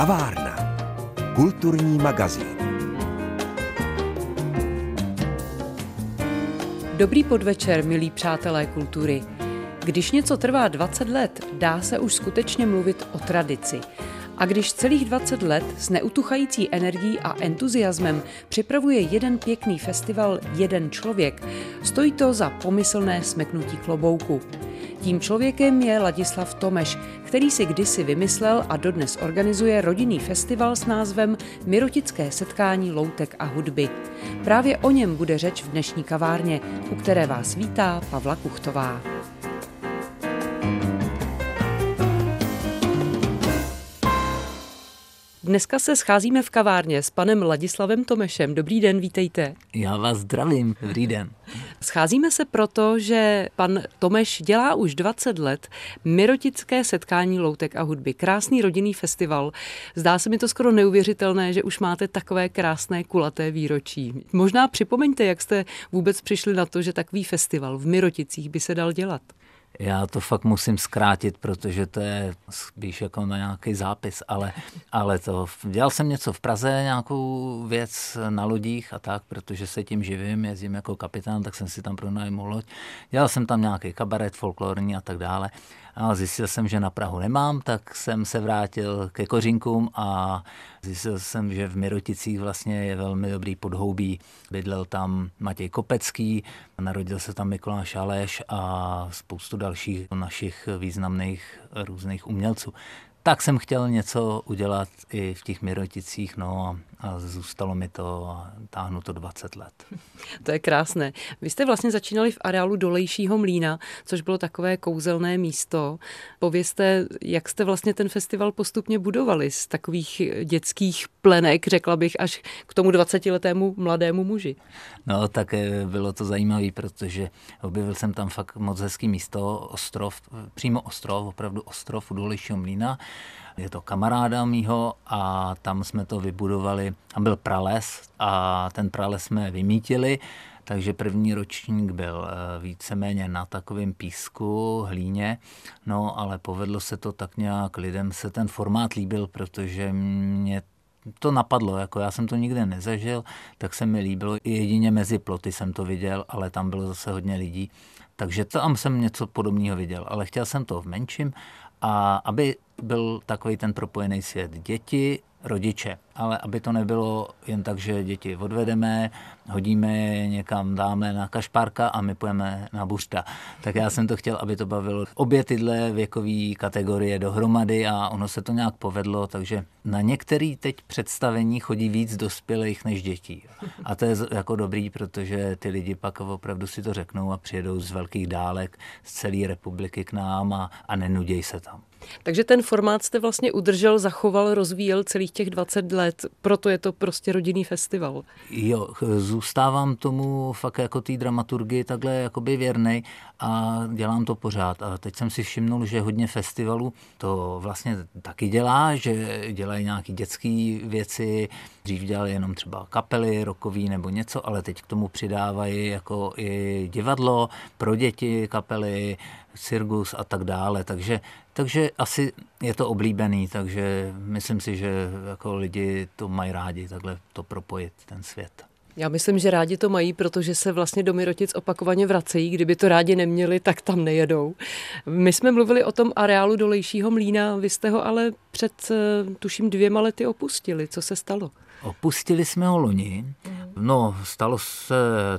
Kavárna. Kulturní magazín. Dobrý podvečer, milí přátelé kultury. Když něco trvá 20 let, dá se už skutečně mluvit o tradici. A když celých 20 let s neutuchající energií a entuziasmem připravuje jeden pěkný festival jeden člověk, stojí to za pomyslné smeknutí klobouku. Tím člověkem je Ladislav Tomeš, který si kdysi vymyslel a dodnes organizuje rodinný festival s názvem Mirotické setkání loutek a hudby. Právě o něm bude řeč v dnešní kavárně, u které vás vítá Pavla Kuchtová. Dneska se scházíme v kavárně s panem Ladislavem Tomešem. Dobrý den, vítejte. Já vás zdravím, dobrý den. Scházíme se proto, že pan Tomeš dělá už 20 let Mirotické setkání loutek a hudby. Krásný rodinný festival. Zdá se mi to skoro neuvěřitelné, že už máte takové krásné kulaté výročí. Možná připomeňte, jak jste vůbec přišli na to, že takový festival v Miroticích by se dal dělat. Já to fakt musím zkrátit, protože to je spíš jako na nějaký zápis, ale to. Dělal jsem něco v Praze, nějakou věc na lodích a tak, protože se tím živím, jezdím jako kapitán, tak jsem si tam pronajmul loď. Dělal jsem tam nějaký kabaret, folklorní a tak dále. A zjistil jsem, že na Prahu nemám, tak jsem se vrátil ke kořínkům a zjistil jsem, že v Miroticích vlastně je velmi dobrý podhoubí. Bydlel tam Matěj Kopecký, narodil se tam Mikuláš Aleš a spoustu dalších našich významných různých umělců. Tak jsem chtěl něco udělat i v těch Miroticích, no a zůstalo mi to a táhnu to 20 let. To je krásné. Vy jste vlastně začínali v areálu Dolejšího mlýna, což bylo takové kouzelné místo. Povězte, jak jste vlastně ten festival postupně budovali z takových dětských plenek, řekla bych, až k tomu 20-letému mladému muži. No tak bylo to zajímavé, protože objevil jsem tam fakt moc hezký místo, ostrov, přímo ostrov, opravdu ostrov u Dolejšího mlýna. Je to kamaráda mýho a tam jsme to vybudovali. Tam byl prales a ten prales jsme vymítili, takže první ročník byl víceméně na takovém písku, hlíně, no ale povedlo se to tak nějak, lidem se ten formát líbil, protože mě to napadlo, jako já jsem to nikde nezažil, tak se mi líbilo, jedině mezi ploty jsem to viděl, ale tam bylo zase hodně lidí, takže tam jsem něco podobného viděl, ale chtěl jsem to v menším a aby byl takový ten propojený svět děti, rodiče, ale aby to nebylo jen tak, že děti odvedeme, hodíme je někam, dáme na kašpárka a my půjdeme na buřta. Tak já jsem to chtěl, aby to bavilo obě tyhle věkové kategorie dohromady a ono se to nějak povedlo, takže na některé teď představení chodí víc dospělých než dětí. A to je jako dobrý, protože ty lidi pak opravdu si to řeknou a přijedou z velkých dálek, z celé republiky k nám a nenuděj se tam. Takže ten formát jste vlastně udržel, zachoval, rozvíjel celých těch 20 let, proto je to prostě rodinný festival. Jo, zůstávám tomu fakt jako té dramaturgii takhle jakoby věrnej a dělám to pořád. A teď jsem si všimnul, že hodně festivalů to vlastně taky dělá, že dělají nějaké dětské věci, dřív dělali jenom třeba kapely, rockový nebo něco, ale teď k tomu přidávají jako i divadlo pro děti, kapely, cirkus a tak dále, takže asi je to oblíbený, takže myslím si, že jako lidi to mají rádi, takhle to propojit, ten svět. Já myslím, že rádi to mají, protože se vlastně do Mirotic opakovaně vracejí. Kdyby to rádi neměli, tak tam nejedou. My jsme mluvili o tom areálu Dolejšího mlýna, vy jste ho ale před tuším 2 lety opustili. Co se stalo? Opustili jsme ho loni. No, stalo se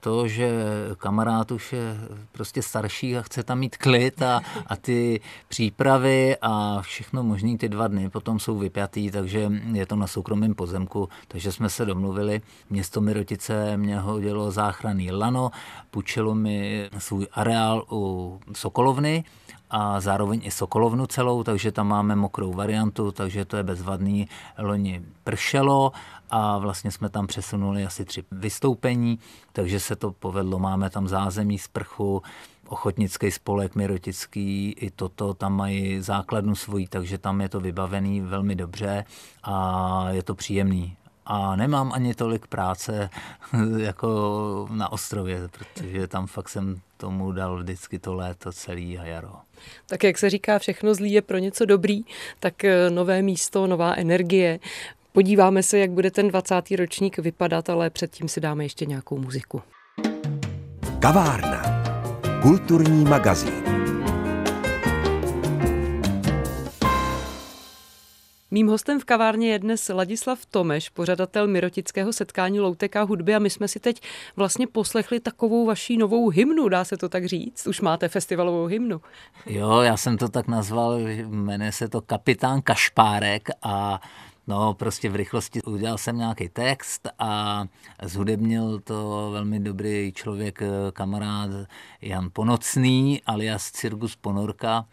to, že kamarád už je prostě starší a chce tam mít klid a ty přípravy a všechno možný, ty 2 dny potom jsou vypjatý, takže je to na soukromém pozemku, takže jsme se domluvili. Město Mirotice mě hodilo záchranný lano, půjčilo mi svůj areál u Sokolovny a zároveň i Sokolovnu celou, takže tam máme mokrou variantu, takže to je bezvadný. Loni pršelo a vlastně jsme tam přesunuli asi 3 vystoupení, takže se to povedlo. Máme tam zázemí, sprchu, ochotnický spolek mirotický, i toto, tam mají základnu svoji, takže tam je to vybavený velmi dobře a je to příjemný. a nemám ani tolik práce jako na ostrově, protože tam fakt jsem tomu dal vždycky to léto celý a jaro. Tak jak se říká, všechno zlý je pro něco dobrý, tak nové místo, nová energie. Podíváme se, jak bude ten 20. ročník vypadat, ale předtím si dáme ještě nějakou muziku. Kavárna. Kulturní magazín. Mým hostem v kavárně je dnes Ladislav Tomeš, pořadatel Mirotického setkání loutek a hudby, a my jsme si teď vlastně poslechli takovou vaší novou hymnu, dá se to tak říct? Už máte festivalovou hymnu. Jo, já jsem to tak nazval, jmenuje se to Kapitán Kašpárek a no, prostě v rychlosti udělal jsem nějaký text a zhudebnil to velmi dobrý člověk, kamarád Jan Ponocný, alias Cirkus Ponorka.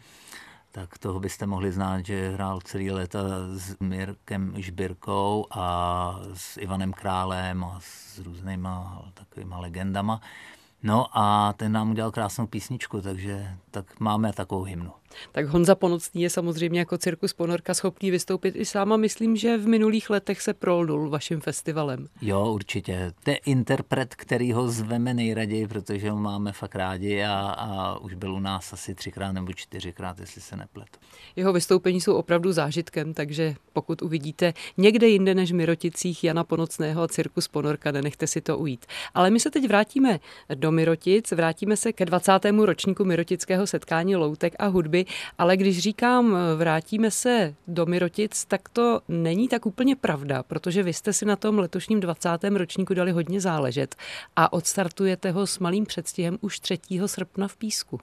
Tak toho byste mohli znát, že hrál celý léta s Mirkem Žbirkou a s Ivanem Králem a s různýma takovýma legendama. No a ten nám udělal krásnou písničku, takže tak máme takovou hymnu. Tak Honza Ponocný je samozřejmě jako Cirkus Ponorka schopný vystoupit i sám a myslím, že v minulých letech se prolnul vaším festivalem. Jo, určitě. To je interpret, který ho zveme nejraději, protože ho máme fakt rádi a už byl u nás asi 3x nebo 4x, jestli se nepletu. Jeho vystoupení jsou opravdu zážitkem, takže pokud uvidíte někde jinde než v Miroticích Jana Ponocného a Cirkus Ponorka, nenechte si to ujít. Ale my se teď vrátíme do Mirotic, vrátíme se ke 20. ročníku Mirotického setkání loutek a hudby. Ale když říkám, vrátíme se do Mirotic, tak to není tak úplně pravda, protože vy jste si na tom letošním 20. ročníku dali hodně záležet a odstartujete ho s malým předstihem už 3. srpna v Písku.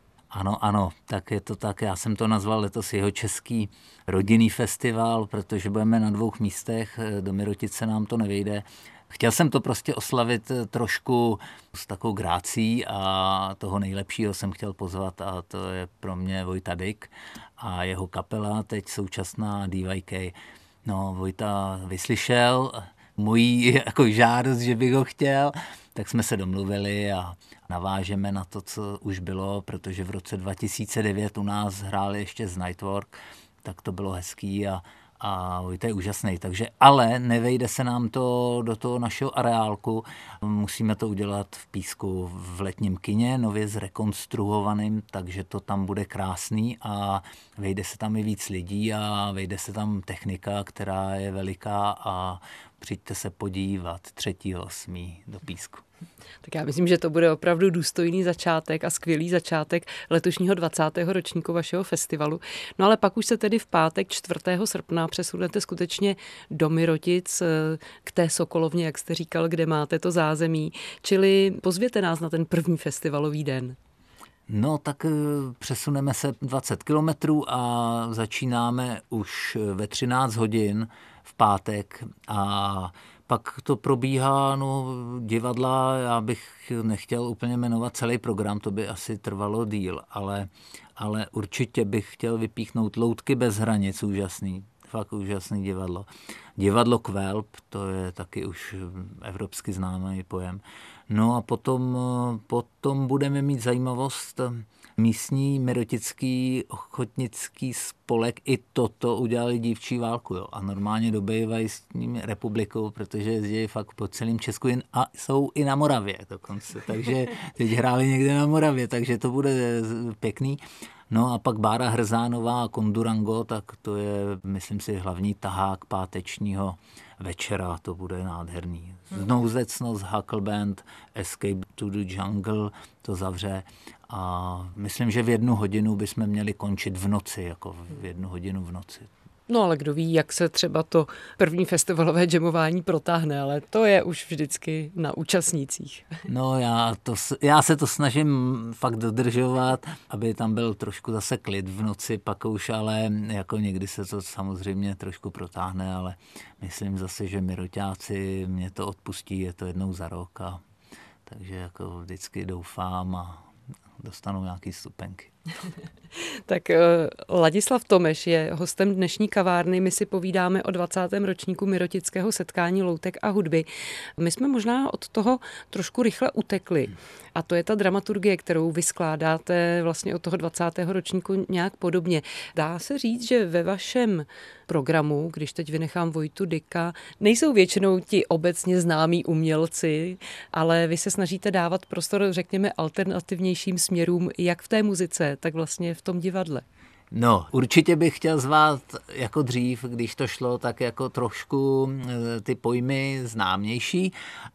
Ano, tak je to tak. Já jsem to nazval letos jeho český rodinný festival, protože budeme na 2 místech, do Mirotice nám to nevejde. Chtěl jsem to prostě oslavit trošku s takovou grácí a toho nejlepšího jsem chtěl pozvat a to je pro mě Vojta Dyk a jeho kapela, teď současná DYK. No, Vojta vyslyšel mojí jako žádost, že bych ho chtěl, tak jsme se domluvili a navážeme na to, co už bylo, protože v roce 2009 u nás hráli ještě z Nightwork, tak to bylo hezký a to je úžasný, takže ale nevejde se nám to do toho našeho areálku, musíme to udělat v Písku v letním kině, nově zrekonstruovaným, takže to tam bude krásný a vejde se tam i víc lidí a vejde se tam technika, která je veliká a přijďte se podívat 3.8. do Písku. Tak já myslím, že to bude opravdu důstojný začátek a skvělý začátek letošního 20. ročníku vašeho festivalu. No ale pak už se tedy v pátek 4. srpna přesunete skutečně do Mirotic, k té Sokolovně, jak jste říkal, kde máte to zázemí. Čili pozvěte nás na ten první festivalový den. No tak přesuneme se 20 kilometrů a začínáme už ve 13 hodin v pátek a pak to probíhá, no, divadla, já bych nechtěl úplně jmenovat celý program, to by asi trvalo díl, ale určitě bych chtěl vypíchnout Loutky bez hranic, úžasný, fakt úžasný divadlo. Divadlo Kvelb, to je taky už evropsky známý pojem. No a potom budeme mít zajímavost, místní mirotický ochotnický spolek i toto udělali dívčí válku, jo. A normálně dobývají s tím republikou, protože jezdí fakt po celém Česku a jsou i na Moravě dokonce. Takže teď hráli někde na Moravě, takže to bude pěkný. No a pak Bára Hrzánová a Kondurango, tak to je, myslím si, hlavní tahák pátečního večera, to bude nádherný. Znouzecnost, Huckleband, Escape to the Jungle to zavře a myslím, že v 1 hodinu bychom měli končit v noci, jako v 1 hodinu v noci. No ale kdo ví, jak se třeba to první festivalové jamování protáhne, ale to je už vždycky na účastnících. No já se to snažím fakt dodržovat, aby tam byl trošku zase klid v noci, pak už ale jako někdy se to samozřejmě trošku protáhne, ale myslím zase, že miroťáci mě to odpustí, je to jednou za rok, takže jako vždycky doufám a dostanou nějaký stupenky. Tak Ladislav Tomeš je hostem dnešní kavárny. My si povídáme o 20. ročníku Mirotického setkání loutek a hudby. My jsme možná od toho trošku rychle utekli. A to je ta dramaturgie, kterou vy skládáte vlastně od toho 20. ročníku nějak podobně. Dá se říct, že ve vašem programu, když teď vynechám Vojtu Dyka, nejsou většinou ti obecně známí umělci, ale vy se snažíte dávat prostor, řekněme, alternativnějším směrům, jak v té muzice, tak vlastně v tom divadle. No, určitě bych chtěl zvát jako dřív, když to šlo, tak jako trošku ty pojmy známější,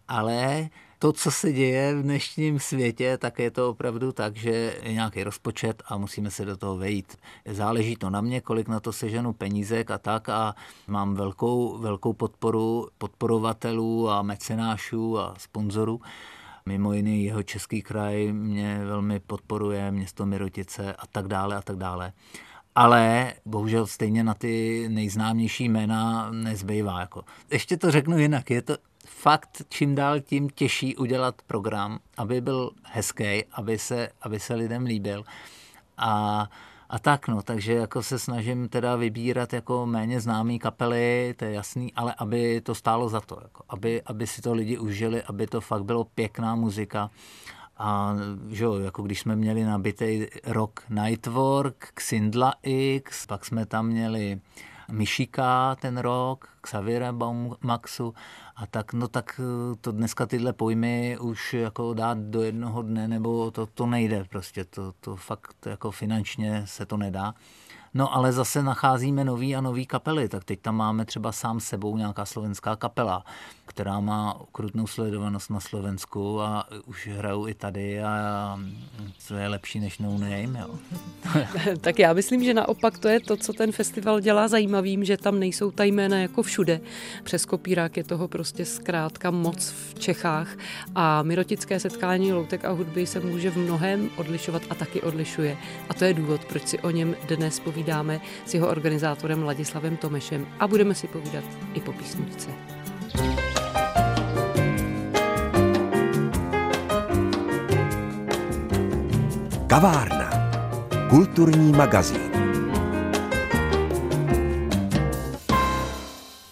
ale to, co se děje v dnešním světě, tak je to opravdu tak, že je nějaký rozpočet a musíme se do toho vejít. Záleží to na mě, kolik na to seženu penízek a tak, a mám velkou podporu podporovatelů a mecenášů a sponzorů. Mimo jiný jeho český kraj mě velmi podporuje, město Mirotice a tak dále a tak dále. Ale bohužel stejně na ty nejznámější jména nezbývá. Jako. Ještě to řeknu jinak, je to fakt čím dál tím těžší udělat program, aby byl hezký, aby se lidem líbil. A tak no, takže jako se snažím teda vybírat jako méně známý kapely, to je jasný, ale aby to stálo za to, jako aby si to lidi užili, aby to fakt bylo pěkná muzika. A že jo, jako když jsme měli nabitej rok Nightwork, Xindla X, pak jsme tam měli Myšíka ten rok, Xavira, Baumaxu a tak, no tak to dneska tyhle pojmy už jako dát do jednoho dne, nebo to nejde prostě, to fakt jako finančně se to nedá. No ale zase nacházíme nový a nový kapely, tak teď tam máme třeba Sám sebou, nějaká slovenská kapela, která má okrutnou sledovanost na Slovensku a už hrajou i tady a co je lepší než No Name, jo. Tak já myslím, že naopak to je to, co ten festival dělá zajímavým, že tam nejsou ta jména jako všude. Přes kopírák je toho prostě zkrátka moc v Čechách a Mirotické setkání loutek a hudby se může v mnohém odlišovat a taky odlišuje. A to je důvod, proč si o něm dnes povídáme s jeho organizátorem Ladislavem Tomešem a budeme si povídat i po písničce. Kavárna. Kulturní magazín.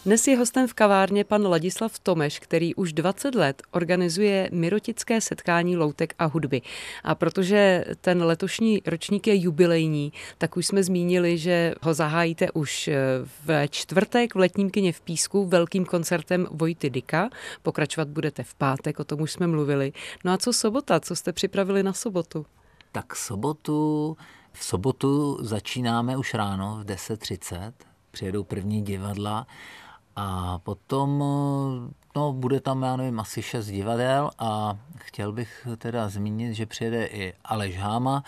Dnes je hostem v kavárně pan Ladislav Tomeš, který už 20 let organizuje Mirotické setkání loutek a hudby. A protože ten letošní ročník je jubilejní, tak už jsme zmínili, že ho zahájíte už ve čtvrtek v Letním kině v Písku velkým koncertem Vojty Dyka. Pokračovat budete v pátek, o tom už jsme mluvili. No a co sobota? Co jste připravili na sobotu? Tak v sobotu začínáme už ráno v 10:30. Přijedou první divadla. A potom, no, bude tam, já nevím, asi 6 divadel a chtěl bych teda zmínit, že přijede i Aleš Háma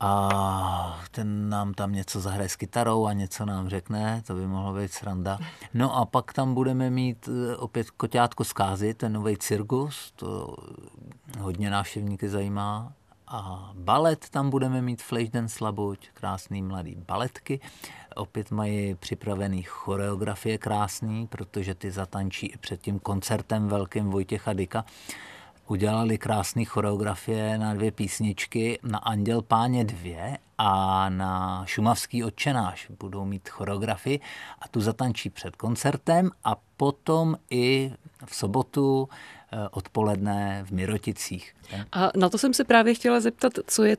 a ten nám tam něco zahraje s kytarou a něco nám řekne, to by mohlo být sranda. No a pak tam budeme mít opět Koťátko z Kázy, ten nový cirkus, to hodně návštěvníky zajímá. A balet tam budeme mít, Flashdance Labuť, krásný mladý baletky. Opět mají připravený choreografie krásný, protože ty zatančí i před tím koncertem velkým Vojtěcha Dyka. Udělali krásný choreografie na 2 písničky, na Anděl Páně 2 a na Šumavský otčenáš. Budou mít choreografii a tu zatančí před koncertem a potom i v sobotu odpoledne v Miroticích. A na to jsem se právě chtěla zeptat, co je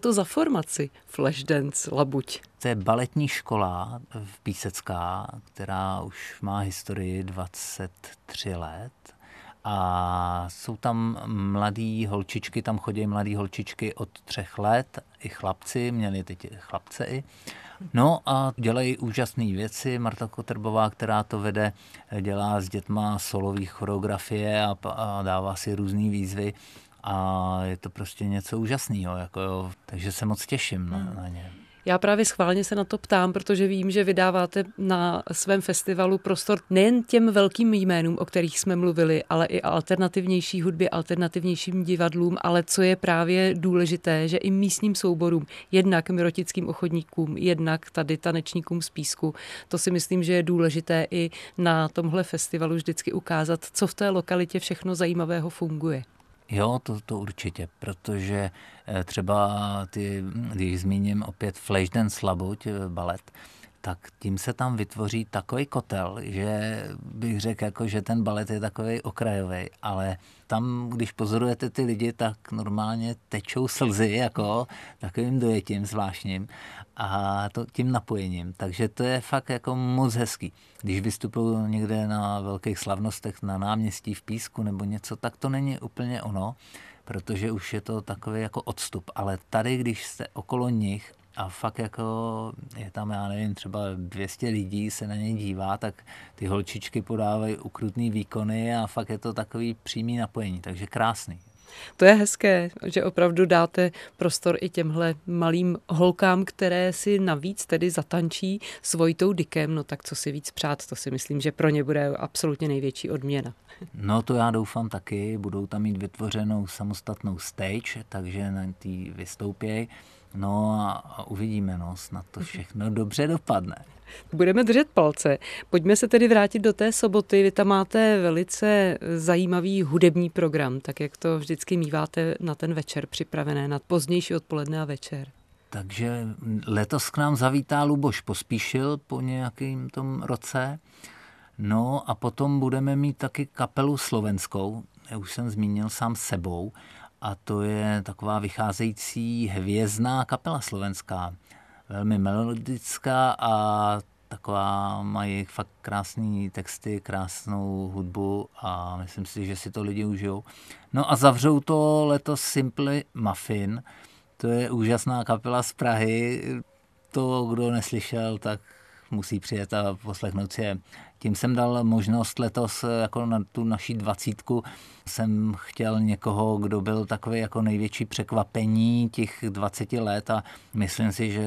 to za formaci Flashdance Labuť? To je baletní škola v Písecká, která už má historii 23 let. A jsou tam mladý holčičky, tam chodí mladý holčičky od 3 let, i chlapci, měli teď chlapce i. No a dělají úžasné věci. Marta Kotrbová, která to vede, dělá s dětma solový choreografie a dává si různé výzvy. A je to prostě něco úžasného. Jako, takže se moc těším na ně. Já právě schválně se na to ptám, protože vím, že vydáváte na svém festivalu prostor nejen těm velkým jménům, o kterých jsme mluvili, ale i alternativnější hudbě, alternativnějším divadlům, ale co je právě důležité, že i místním souborům, jednak mirotickým ochotníkům, jednak tady tanečníkům z Písku, to si myslím, že je důležité i na tomhle festivalu vždycky ukázat, co v té lokalitě všechno zajímavého funguje. Jo, to určitě, protože třeba když zmíním opět Flashdance Labuť, balet, tak tím se tam vytvoří takový kotel, že bych řekl, jako, že ten balet je takový okrajový, ale tam, když pozorujete ty lidi, tak normálně tečou slzy, jako takovým dojetím zvláštním a to, tím napojením. Takže to je fakt jako moc hezký. Když vystupuju někde na velkých slavnostech, na náměstí v Písku nebo něco, tak to není úplně ono, protože už je to takový jako odstup. Ale tady, když jste okolo nich a fakt jako je tam, já nevím, třeba 200 lidí se na ně dívá, tak ty holčičky podávají ukrutný výkony a fakt je to takový přímý napojení, takže krásný. To je hezké, že opravdu dáte prostor i těmhle malým holkám, které si navíc tedy zatančí s Vojtou Dykem, no tak co si víc přát, to si myslím, že pro ně bude absolutně největší odměna. No to já doufám taky, budou tam mít vytvořenou samostatnou stage, takže na tý vystoupěj. No a uvidíme, no, snad to všechno dobře dopadne. Budeme držet palce. Pojďme se tedy vrátit do té soboty. Vy tam máte velice zajímavý hudební program, tak jak to vždycky míváte na ten večer připravené, na pozdější odpoledne a večer. Takže letos k nám zavítá Luboš Pospíšil po nějakém tom roce. No a potom budeme mít taky kapelu slovenskou, já už jsem zmínil Sám sebou, a to je taková vycházející hvězdná kapela slovenská. Velmi melodická a taková, mají fakt krásný texty, krásnou hudbu a myslím si, že si to lidi užijou. No a zavřou to letos Simply Muffin. To je úžasná kapela z Prahy. To, kdo neslyšel, tak musí přijet a poslechnout si je. Tím jsem dal možnost letos jako na tu naší 20. Jsem chtěl někoho, kdo byl takový jako největší překvapení těch 20 let a myslím si, že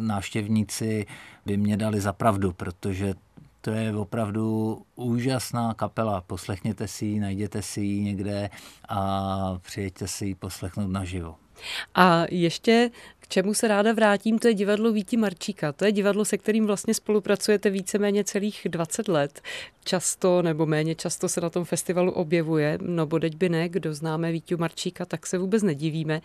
návštěvníci by mě dali za pravdu, protože to je opravdu úžasná kapela. Poslechněte si ji, najděte si ji někde a přijeďte si ji poslechnout naživo. A ještě k čemu se ráda vrátím, to je divadlo Víti Marčíka. To je divadlo, se kterým vlastně spolupracujete víceméně celých 20 let. Často nebo méně často se na tom festivalu objevuje, no bodeť by ne, kdo známe Víťu Marčíka, tak se vůbec nedivíme.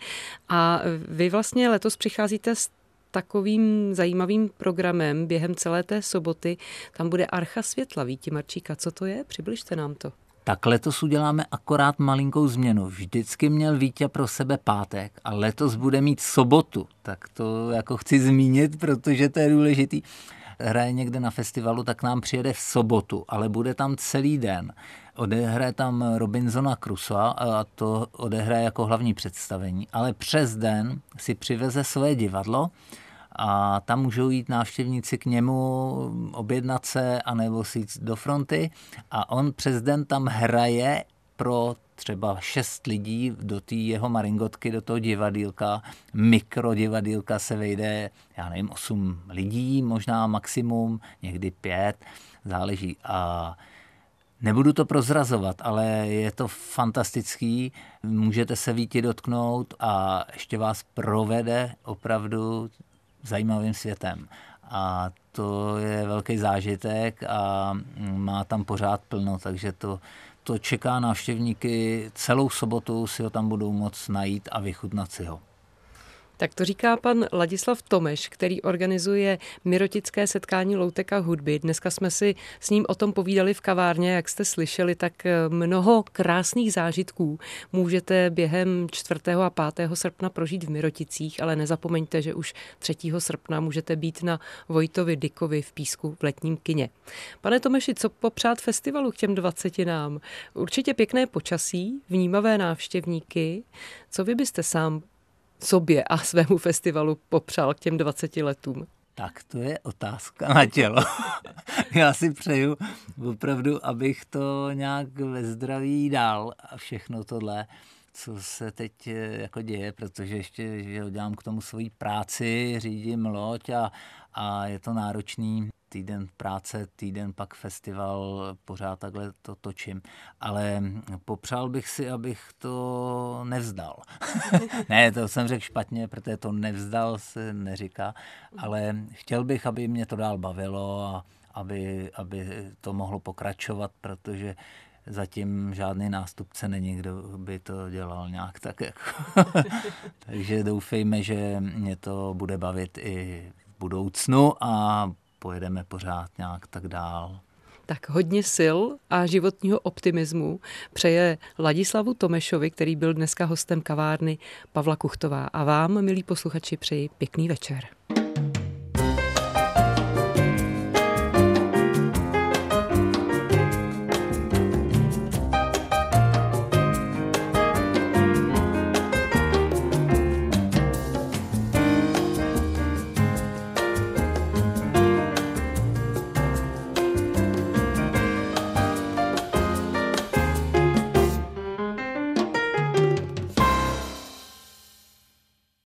A vy vlastně letos přicházíte s takovým zajímavým programem během celé té soboty. Tam bude Archa světla Víti Marčíka. Co to je? Přibližte nám to. Tak letos uděláme akorát malinkou změnu. Vždycky měl Víťa pro sebe pátek a letos bude mít sobotu. Tak to jako chci zmínit, protože to je důležitý. Hraje někde na festivalu, tak nám přijede v sobotu, ale bude tam celý den. Odehraje tam Robinsona Crusoa a to odehraje jako hlavní představení. Ale přes den si přiveze své divadlo a tam můžou jít návštěvníci k němu, objednat se anebo si jít do fronty a on přes den tam hraje pro třeba 6 lidí do té jeho maringotky, do toho divadýlka, mikrodivadýlka se vejde, já nevím, 8 lidí, možná maximum, někdy 5, záleží. A nebudu to prozrazovat, ale je to fantastický, můžete se Víti dotknout a ještě vás provede opravdu zajímavým světem. A to je velký zážitek a má tam pořád plno, takže to čeká návštěvníky. Celou sobotu si ho tam budou moct najít a vychutnat si ho. Tak to říká pan Ladislav Tomeš, který organizuje Mirotické setkání loutek a hudby. Dneska jsme si s ním o tom povídali v kavárně, jak jste slyšeli, tak mnoho krásných zážitků můžete během 4. a 5. srpna prožít v Miroticích, ale nezapomeňte, že už 3. srpna můžete být na Vojtovi Dykovi v Písku v letním kině. Pane Tomeši, co popřát festivalu k těm 20? Určitě pěkné počasí, vnímavé návštěvníky. Co vy byste sám sobě a svému festivalu popřál k těm 20 letům? Tak to je otázka na tělo. Já si přeju opravdu, abych to nějak ve zdraví dal a všechno tohle, co se teď jako děje, protože ještě že dělám k tomu svoji práci, řídím loď a je to náročný. Týden práce, týden pak festival, pořád takhle to točím. Ale popřál bych si, abych to nevzdal. Ne, to jsem řekl špatně, protože to nevzdal se neříká, ale chtěl bych, aby mě to dál bavilo a aby to mohlo pokračovat, protože zatím žádný nástupce není, kdo by to dělal nějak tak jako. Takže doufejme, že mě to bude bavit i v budoucnu a pojedeme pořád nějak tak dál. Tak hodně sil a životního optimismu přeje Ladislavu Tomešovi, který byl dneska hostem kavárny Pavla Kuchtová. A vám, milí posluchači, přeji pěkný večer.